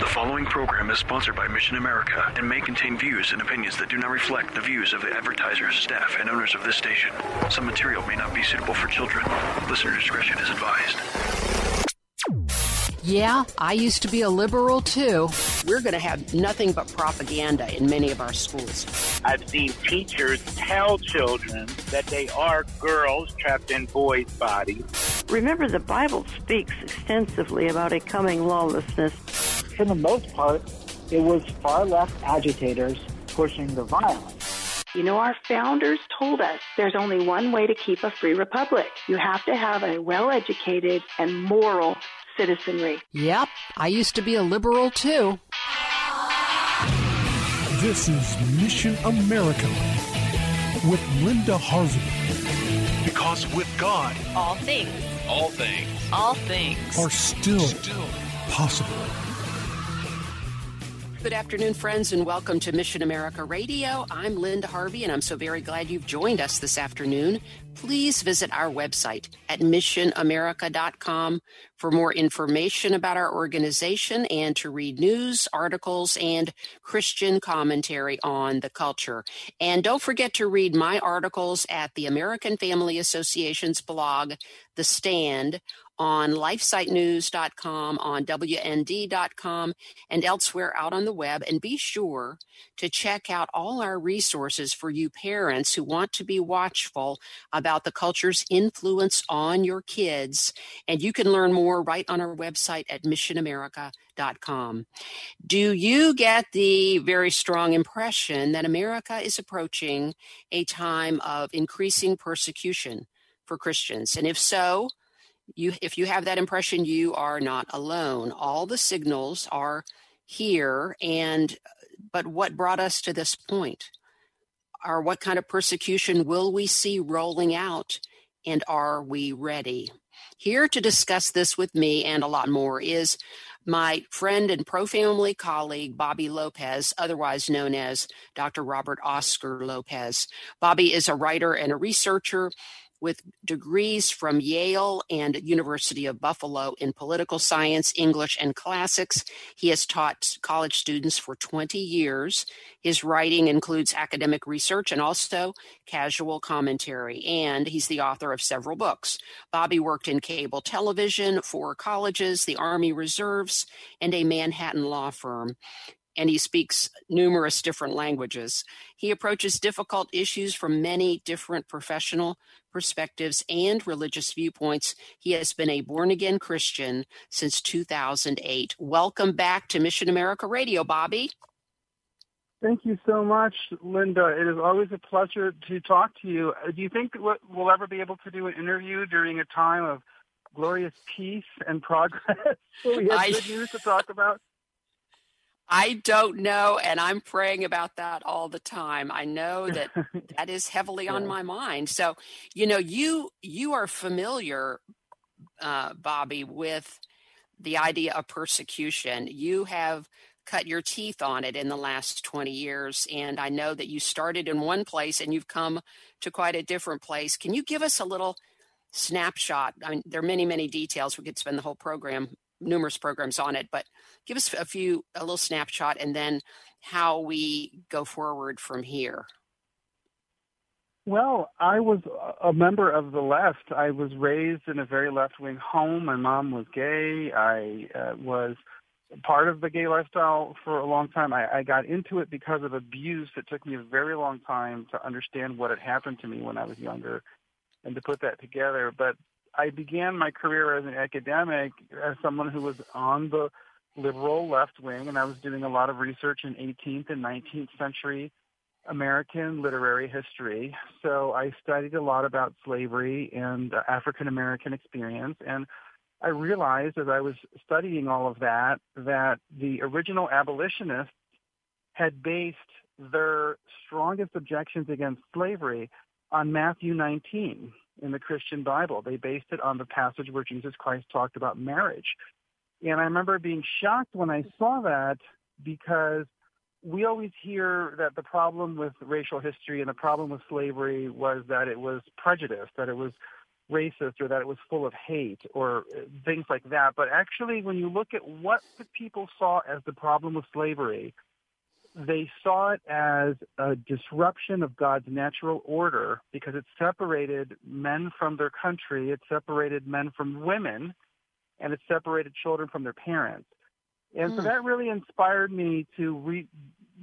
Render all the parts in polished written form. The following program is sponsored by Mission America and may contain views and opinions that do not reflect the views of the advertisers, staff, and owners of this station. Some material may not be suitable for children. Listener discretion is advised. Yeah, I used to be a liberal, too. We're going to have nothing but propaganda in many of our schools. I've seen teachers tell children that they are girls trapped in boys' bodies. Remember, the Bible speaks extensively about a coming lawlessness. For the most part, it was far-left agitators pushing the violence. You know, our founders told us there's only one way to keep a free republic. You have to have a well-educated and moral citizenry. Yep, I used to be a liberal too. This is Mission America with Linda Harvey. Because with God, all things are still possible. Good afternoon, friends, and welcome to Mission America Radio. I'm Linda Harvey, and I'm so very glad you've joined us this afternoon. Please visit our website at missionamerica.com for more information about our organization and to read news, articles, and Christian commentary on the culture. And don't forget to read my articles at the American Family Association's blog, The Stand, on LifeSiteNews.com, on WND.com, and elsewhere out on the web. And be sure to check out all our resources for you parents who want to be watchful about the culture's influence on your kids. And you can learn more right on our website at missionamerica.com. Do you get the very strong impression that America is approaching a time of increasing persecution for Christians? And if so, if you have that impression, you are not alone. All the signals are here, but what brought us to this point? Or what kind of persecution will we see rolling out, and are we ready? Here to discuss this with me and a lot more is my friend and pro-family colleague, Bobby Lopez, otherwise known as Dr. Robert Oscar Lopez. Bobby is a writer and a researcher with degrees from Yale and University of Buffalo in political science, English, and classics. He has taught college students for 20 years. His writing includes academic research and also casual commentary, and he's the author of several books. Bobby worked in cable television for colleges, the Army Reserves, and a Manhattan law firm, and he speaks numerous different languages. He approaches difficult issues from many different professional perspectives and religious viewpoints. He has been a born-again Christian since 2008. Welcome back to Mission America Radio, Bobby. Thank you so much, Linda. It is always a pleasure to talk to you. Do you think we'll ever be able to do an interview during a time of glorious peace and progress? We have good news to talk about. I don't know, and I'm praying about that all the time. I know that that is heavily on my mind. So, you know, you are familiar, Bobby, with the idea of persecution. You have cut your teeth on it in the last 20 years, and I know that you started in one place and you've come to quite a different place. Can you give us a little snapshot? I mean, there are many, many details. We could spend the whole program, numerous programs on it, but give us a little snapshot and then how we go forward from here. Well, I was a member of the left. I was raised in a very left-wing home. My mom was gay. I was part of the gay lifestyle for a long time. I got into it because of abuse. It took me a very long time to understand what had happened to me when I was younger and to put that together. But I began my career as an academic, as someone who was on the liberal left wing, and I was doing a lot of research in 18th and 19th century American literary history. So I studied a lot about slavery and African American experience, and I realized as I was studying all of that, that the original abolitionists had based their strongest objections against slavery on Matthew 19 in the Christian Bible. They based it on the passage where Jesus Christ talked about marriage. And I remember being shocked when I saw that, because we always hear that the problem with racial history and the problem with slavery was that it was prejudice, that it was racist, or that it was full of hate, or things like that. But actually, when you look at what the people saw as the problem with slavery, they saw it as a disruption of God's natural order, because it separated men from their country, it separated men from women, and it separated children from their parents. And so that really inspired me to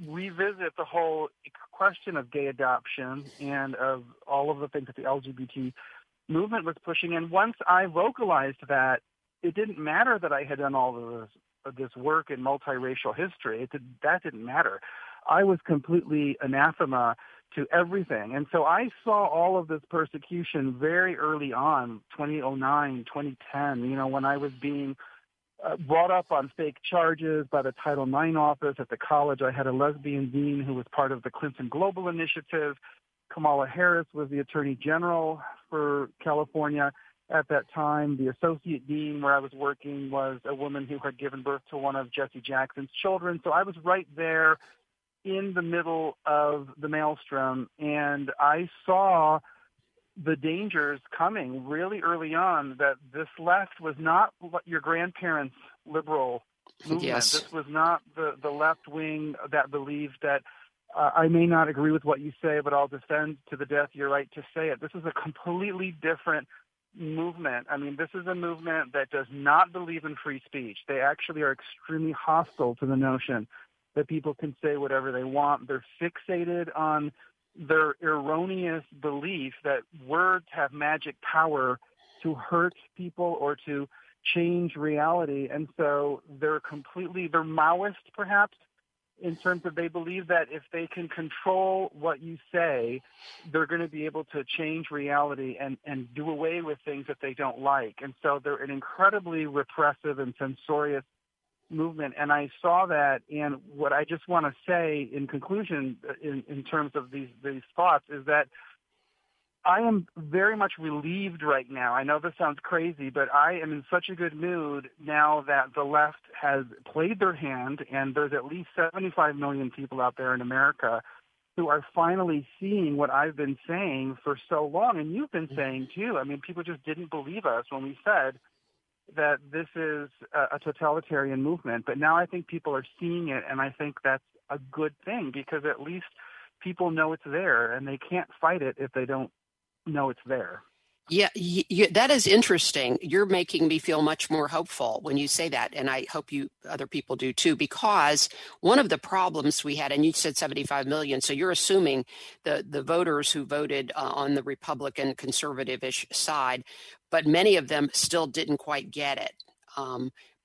revisit the whole question of gay adoption and of all of the things that the LGBT movement was pushing. And once I vocalized that, it didn't matter that I had done all of this work in multiracial history. That didn't matter. I was completely anathema to everything. And so I saw all of this persecution very early on, 2009, 2010, when I was being brought up on fake charges by the Title IX office at the college. I had a lesbian dean who was part of the Clinton Global Initiative. Kamala Harris was the Attorney General for California at that time. The associate dean where I was working was a woman who had given birth to one of Jesse Jackson's children. So I was right there in the middle of the maelstrom, and I saw the dangers coming really early on, that this left was not your grandparents' liberal movement. Yes. This was not the left wing that believed that I may not agree with what you say, but I'll defend to the death your right to say it. This is a completely different movement. I mean, this is a movement that does not believe in free speech. They actually are extremely hostile to the notion that people can say whatever they want. They're fixated on their erroneous belief that words have magic power to hurt people or to change reality. And so they're Maoist, perhaps, in terms of they believe that if they can control what you say, they're going to be able to change reality and do away with things that they don't like. And so they're an incredibly repressive and censorious movement. And I saw that. And what I just want to say in conclusion, in terms of these thoughts, is that I am very much relieved right now. I know this sounds crazy, but I am in such a good mood now that the left has played their hand, and there's at least 75 million people out there in America who are finally seeing what I've been saying for so long. And you've been saying too. I mean, people just didn't believe us when we said that this is a totalitarian movement. But now I think people are seeing it, and I think that's a good thing, because at least people know it's there, and they can't fight it if they don't know it's there. Yeah, that is interesting. You're making me feel much more hopeful when you say that, and I hope other people do too, because one of the problems we had, and you said 75 million, so you're assuming the voters who voted on the Republican conservative-ish side, but many of them still didn't quite get it.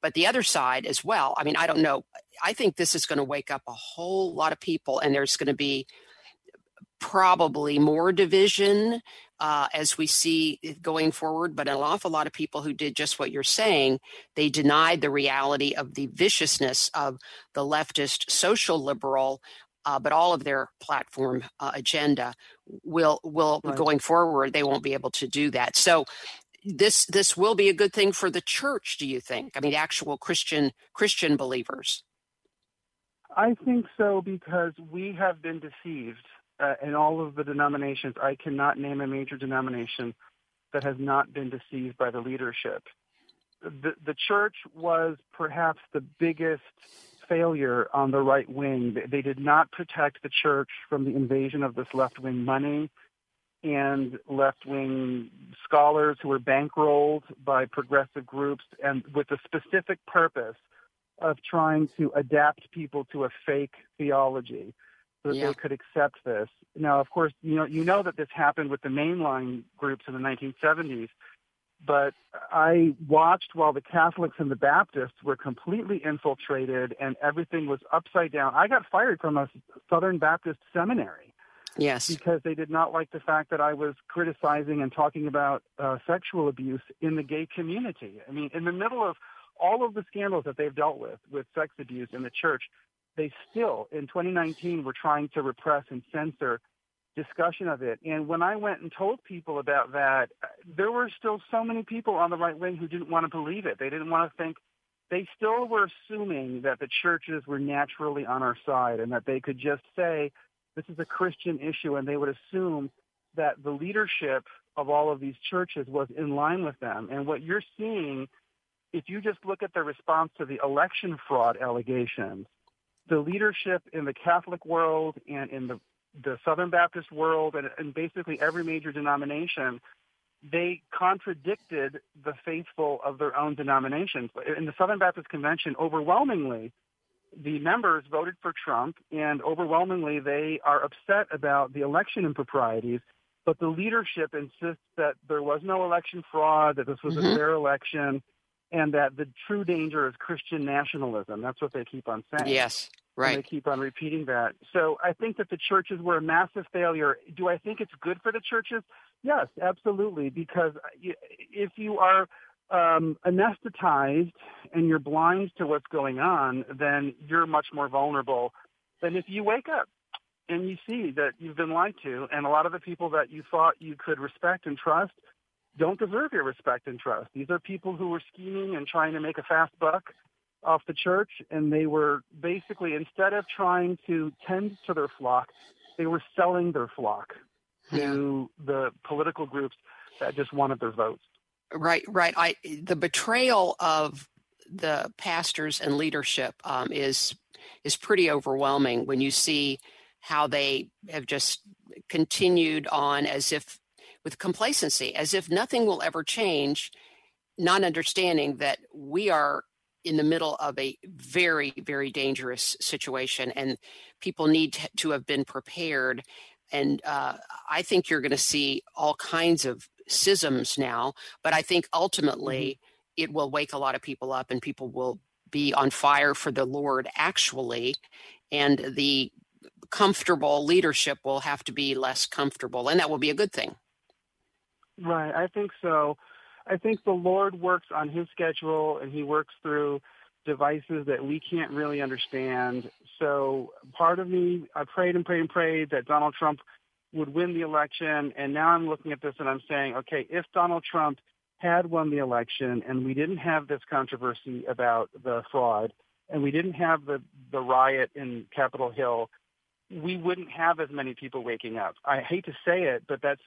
But the other side as well, I mean, I don't know. I think this is going to wake up a whole lot of people, and there's going to be probably more division as we see going forward, but an awful lot of people who did just what you're saying, they denied the reality of the viciousness of the leftist social liberal, but all of their platform agenda will right. Going forward, they won't be able to do that. So this will be a good thing for the church, do you think? I mean, actual Christian believers. I think so, because we have been deceived. In all of the denominations, I cannot name a major denomination that has not been deceived by the leadership. The church was perhaps the biggest failure on the right wing. They did not protect the church from the invasion of this left-wing money and left-wing scholars who were bankrolled by progressive groups, and with the specific purpose of trying to adapt people to a fake theology, so that they could accept this. Now, of course, you know that this happened with the mainline groups in the 1970s, but I watched while the Catholics and the Baptists were completely infiltrated and everything was upside down. I got fired from a Southern Baptist seminary Yes. Because they did not like the fact that I was criticizing and talking about sexual abuse in the gay community. I mean, in the middle of all of the scandals that they've dealt with sex abuse in the church, they still, in 2019, were trying to repress and censor discussion of it. And when I went and told people about that, there were still so many people on the right wing who didn't want to believe it. They didn't want to think. They still were assuming that the churches were naturally on our side and that they could just say, this is a Christian issue, and they would assume that the leadership of all of these churches was in line with them. And what you're seeing, if you just look at their response to the election fraud allegations, the leadership in the Catholic world and in the Southern Baptist world and basically every major denomination, they contradicted the faithful of their own denominations. In the Southern Baptist Convention, overwhelmingly, the members voted for Trump, and overwhelmingly they are upset about the election improprieties, but the leadership insists that there was no election fraud, that this was a fair election, and that the true danger is Christian nationalism. That's what they keep on saying. Yes, right. And they keep on repeating that. So I think that the churches were a massive failure. Do I think it's good for the churches? Yes, absolutely, because if you are anesthetized and you're blind to what's going on, then you're much more vulnerable than if you wake up and you see that you've been lied to, and a lot of the people that you thought you could respect and trust don't deserve your respect and trust. These are people who were scheming and trying to make a fast buck off the church, and they were basically, instead of trying to tend to their flock, they were selling their flock to the political groups that just wanted their votes. Right, right. The betrayal of the pastors and leadership is pretty overwhelming when you see how they have just continued on as if with complacency, as if nothing will ever change, not understanding that we are in the middle of a very, very dangerous situation, and people need to have been prepared. And I think you're going to see all kinds of schisms now, but I think ultimately it will wake a lot of people up, and people will be on fire for the Lord actually, and the comfortable leadership will have to be less comfortable, and that will be a good thing. Right, I think so. I think the Lord works on his schedule, and he works through devices that we can't really understand. So part of me, I prayed that Donald Trump would win the election, and now I'm looking at this and I'm saying, okay, if Donald Trump had won the election and we didn't have this controversy about the fraud and we didn't have the riot in Capitol Hill, we wouldn't have as many people waking up. I hate to say it, but that's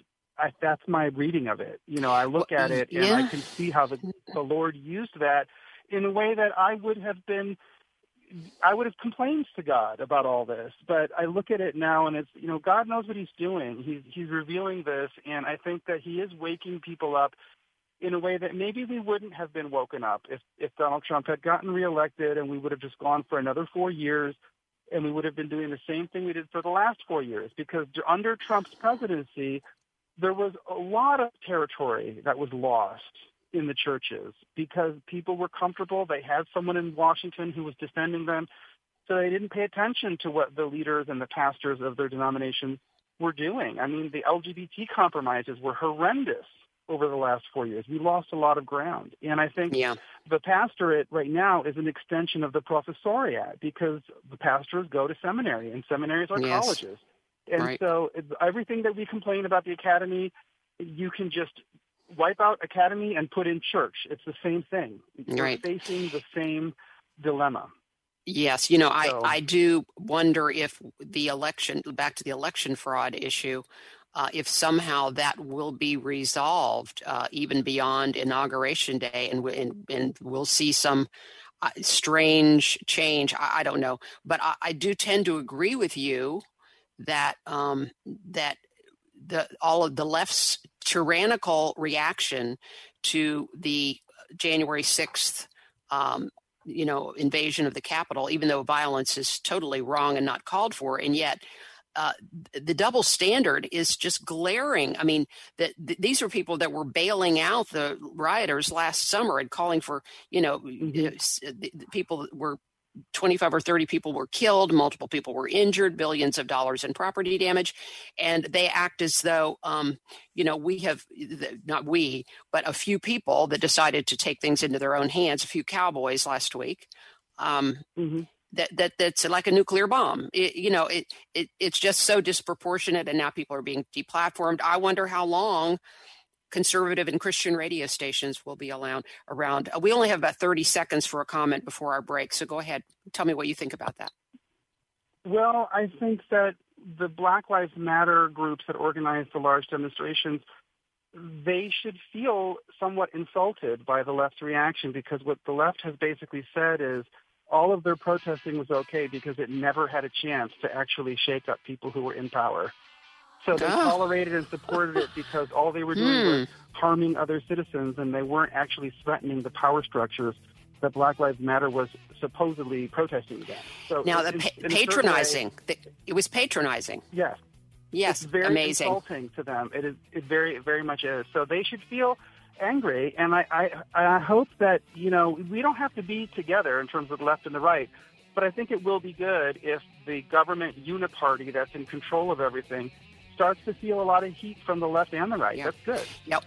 my reading of it. You know, I look at it and I can see how the Lord used that in a way that I would have complained to God about all this, but I look at it now and it's, you know, God knows what he's doing. He's revealing this. And I think that he is waking people up in a way that maybe we wouldn't have been woken up if Donald Trump had gotten reelected, and we would have just gone for another 4 years, and we would have been doing the same thing we did for the last 4 years, because under Trump's presidency, there was a lot of territory that was lost in the churches because people were comfortable. They had someone in Washington who was defending them, so they didn't pay attention to what the leaders and the pastors of their denominations were doing. I mean, the LGBT compromises were horrendous over the last 4 years. We lost a lot of ground. And I think the pastorate right now is an extension of the professoriate, because the pastors go to seminary, and seminaries are colleges. And so everything that we complain about the academy, you can just wipe out academy and put in church. It's the same thing. You're facing the same dilemma. Yes. You know, so I do wonder if the election, back to the election fraud issue, if somehow that will be resolved even beyond Inauguration Day, and we'll see some strange change. I don't know. But I do tend to agree with you that all of the left's tyrannical reaction to the January 6th, invasion of the Capitol, even though violence is totally wrong and not called for. And yet the double standard is just glaring. I mean, these are people that were bailing out the rioters last summer and calling for, people that were 25 or 30 people were killed, multiple people were injured, billions of dollars in property damage. And they act as though, we have, not we, but a few people that decided to take things into their own hands, a few cowboys last week, that's like a nuclear bomb. It's just so disproportionate, and now people are being deplatformed. I wonder how long conservative and Christian radio stations will be around. We only have about 30 seconds for a comment before our break, so go ahead. Tell me what you think about that. Well, I think that the Black Lives Matter groups that organized the large demonstrations, they should feel somewhat insulted by the left's reaction, because what the left has basically said is all of their protesting was okay because it never had a chance to actually shake up people who were in power. So they tolerated and supported it because all they were doing was harming other citizens, and they weren't actually threatening the power structures that Black Lives Matter was supposedly protesting against. So now, patronizing. It was patronizing. Yes. Yes, it's very amazing. Insulting to them. It very, very much is. So they should feel angry, and I hope that, we don't have to be together in terms of the left and the right, but I think it will be good if the government uniparty that's in control of everything starts to feel a lot of heat from the left and the right. Yeah. That's good. Yep.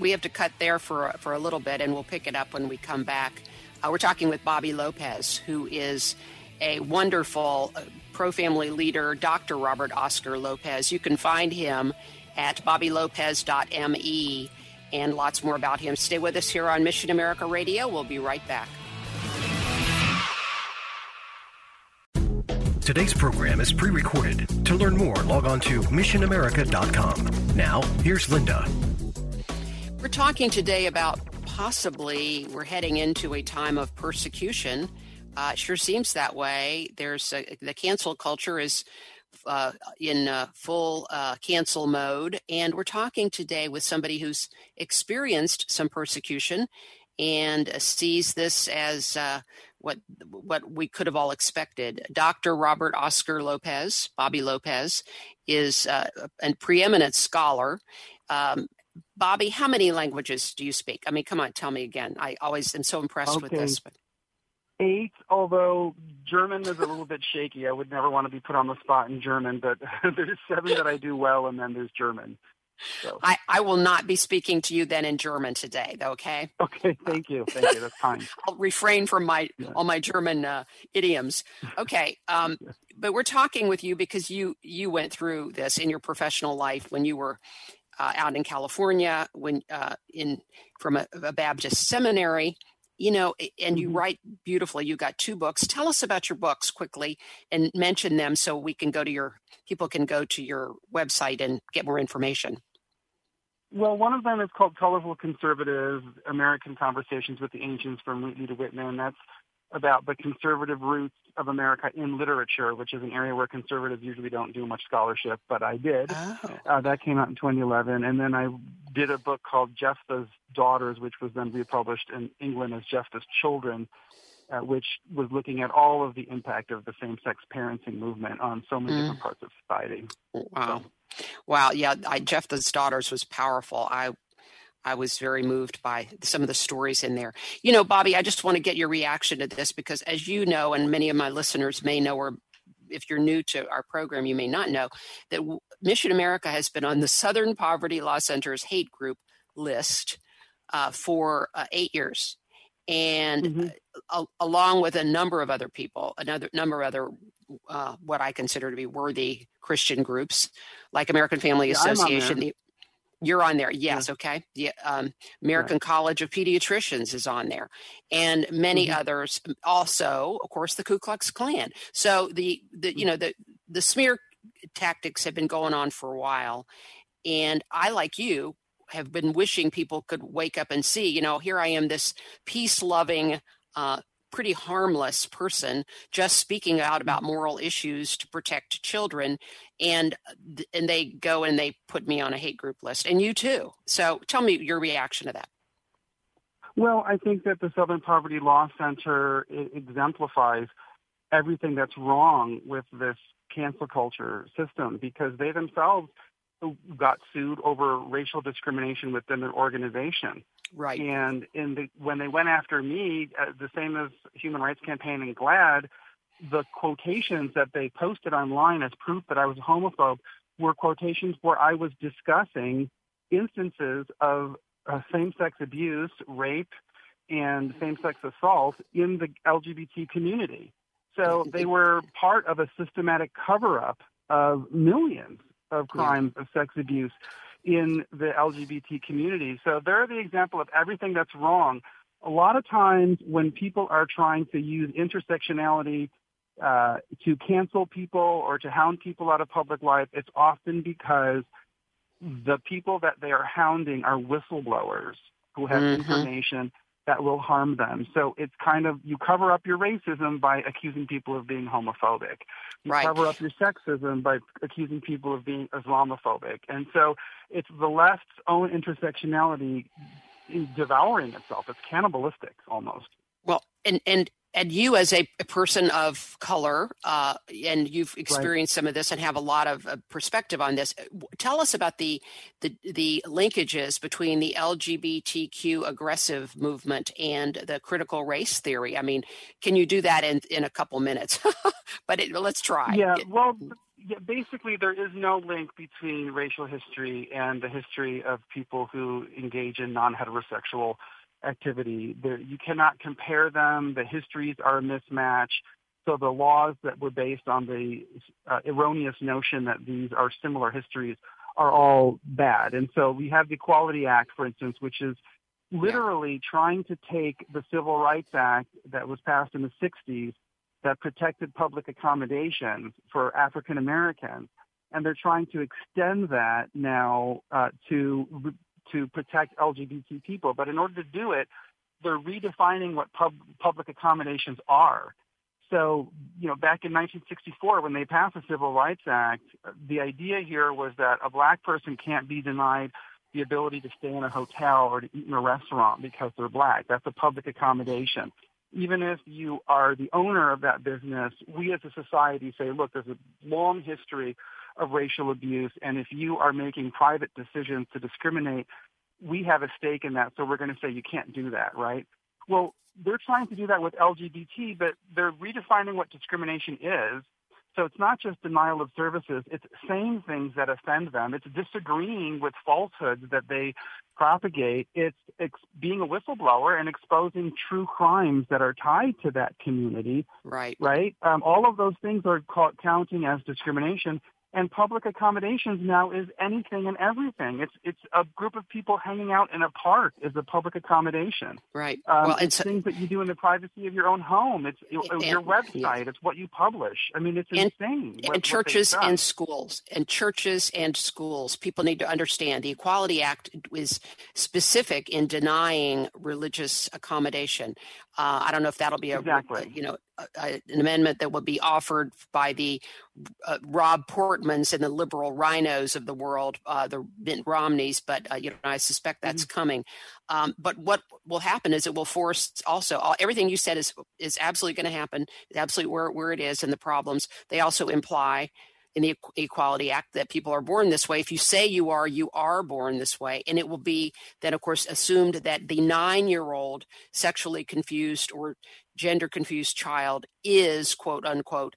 We have to cut there for a little bit, and we'll pick it up when we come back. We're talking with Bobby Lopez, who is a wonderful pro-family leader, Dr. Robert Oscar Lopez. You can find him at bobbylopez.me, and lots more about him. Stay with us here on Mission America Radio. We'll be right back. Today's program is pre-recorded. To learn more, log on to missionamerica.com. Now, here's Linda. We're talking today about possibly we're heading into a time of persecution. It sure seems that way. There's the cancel culture is in full cancel mode. And we're talking today with somebody who's experienced some persecution and sees this as what we could have all expected. Dr. Robert Oscar Lopez, Bobby Lopez, is a preeminent scholar. Bobby, how many languages do you speak? I mean, come on, tell me again. I always am so impressed with this. But 8, although German is a little bit shaky. I would never want to be put on the spot in German, but there's 7 that I do well, and then there's German. So. I will not be speaking to you then in German today, okay? Okay, thank you. Thank you. That's fine. I'll refrain from all my German idioms. Okay, but we're talking with you because you went through this in your professional life when you were out in California, when from a Baptist seminary. And you write beautifully. You got 2 books. Tell us about your books quickly and mention them so we can go to people can go to your website and get more information. Well, one of them is called Colorful, Conservative, American Conversations with the Ancients from Whitney to, and that's about the conservative roots of America in literature, which is an area where conservatives usually don't do much scholarship, but I did. That came out in 2011. And then I did a book called Jephthah's Daughters, which was then republished in England as Jephthah's Children, which was looking at all of the impact of the same-sex parenting movement on so many different parts of society. Wow. So. Wow. Yeah. Jephthah's Daughters was powerful. I was very moved by some of the stories in there. Bobby, I just want to get your reaction to this because, as you know, and many of my listeners may know, or if you're new to our program, you may not know, that Mission America has been on the Southern Poverty Law Center's hate group list for 8 years, and along with a number of other people, what I consider to be worthy Christian groups like American Family Association. You're on there. Yes. Yeah. Okay. Yeah, American College of Pediatricians is on there, and many others. Also, of course, the Ku Klux Klan. So the smear tactics have been going on for a while. And I, like you, have been wishing people could wake up and see, here I am, this peace-loving, pretty harmless person just speaking out about moral issues to protect children, and they go and they put me on a hate group list, and you too. So tell me your reaction to that. Well, I think that the Southern Poverty Law Center exemplifies everything that's wrong with this cancel culture system, because they themselves got sued over racial discrimination within their organization. Right. And when they went after me, the same as Human Rights Campaign and GLAAD, the quotations that they posted online as proof that I was a homophobe were quotations where I was discussing instances of same-sex abuse, rape, and same-sex assault in the LGBT community. So they were part of a systematic cover-up of millions of crimes of sex abuse in the LGBT community. So they're the example of everything that's wrong. A lot of times when people are trying to use intersectionality to cancel people or to hound people out of public life, it's often because the people that they are hounding are whistleblowers who have information that will harm them. So it's kind of, you cover up your racism by accusing people of being homophobic. You cover up your sexism by accusing people of being Islamophobic. And so it's the left's own intersectionality devouring itself. It's cannibalistic almost. Well, and you as a person of color, and you've experienced some of this and have a lot of perspective on this. Tell us about the linkages between the LGBTQ aggressive movement and the critical race theory. I mean, can you do that in a couple minutes? But let's try. Yeah, well, basically there is no link between racial history and the history of people who engage in non-heterosexual activity. You cannot compare them. The histories are a mismatch. So the laws that were based on the erroneous notion that these are similar histories are all bad. And so we have the Equality Act, for instance, which is literally trying to take the Civil Rights Act that was passed in the 60s that protected public accommodations for African Americans. And they're trying to extend that now to protect LGBT people. But in order to do it, they're redefining what public accommodations are. So, you know, back in 1964, when they passed the Civil Rights Act, the idea here was that a black person can't be denied the ability to stay in a hotel or to eat in a restaurant because they're black. That's a public accommodation. Even if you are the owner of that business, we as a society say, look, there's a long history of racial abuse, and if you are making private decisions to discriminate, we have a stake in that, so we're going to say you can't do that, right? Well, they're trying to do that with LGBT, but they're redefining what discrimination is. So it's not just denial of services, it's saying things that offend them. It's disagreeing with falsehoods that they propagate. It's being a whistleblower and exposing true crimes that are tied to that community. Right? All of those things are counting as discrimination. And public accommodations now is anything and everything. It's a group of people hanging out in a park is a public accommodation. Right. Well, it's things that you do in the privacy of your own home. It's your website. It's what you publish. I mean, it's insane. And churches and schools. People need to understand the Equality Act is specific in denying religious accommodation. I don't know if that'll be an amendment that would be offered by the Rob Portmans and the liberal rhinos of the world, the Mitt Romneys, but I suspect that's coming. But what will happen is it will force also everything you said is absolutely going to happen. It's absolutely where it is and the problems. They also imply in the Equality Act that people are born this way. If you say you are born this way. And it will be then, of course, assumed that the 9-year-old sexually confused or gender confused child is, quote unquote,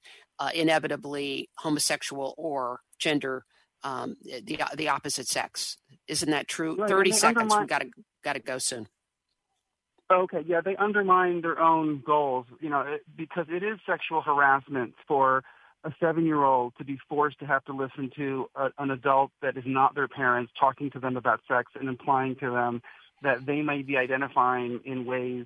inevitably homosexual or gender, the opposite sex. Isn't that true? Right. 30 seconds. We've got to go soon. Okay. Yeah. They undermine their own goals, because it is sexual harassment for a 7-year-old to be forced to have to listen to an adult that is not their parents talking to them about sex and implying to them that they may be identifying in ways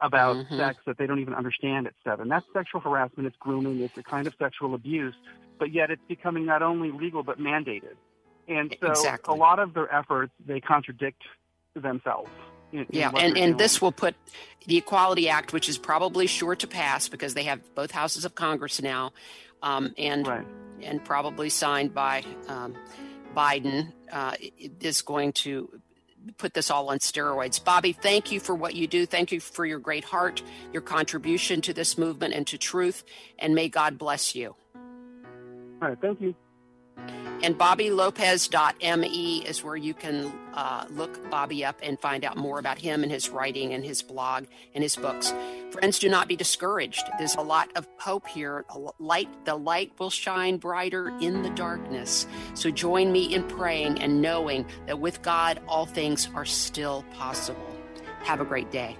about sex that they don't even understand at 7. That's sexual harassment. It's grooming. It's a kind of sexual abuse, but yet it's becoming not only legal but mandated. And so a lot of their efforts, they contradict themselves. And this will put the Equality Act, which is probably sure to pass because they have both houses of Congress now, and probably signed by Biden, is going to put this all on steroids. Bobby, thank you for what you do. Thank you for your great heart, your contribution to this movement and to truth, and may God bless you. All right, thank you. And bobbylopez.me is where you can look Bobby up and find out more about him and his writing and his blog and his books. Friends, do not be discouraged. There's a lot of hope here. The light will shine brighter in the darkness. So join me in praying and knowing that with God, all things are still possible. Have a great day.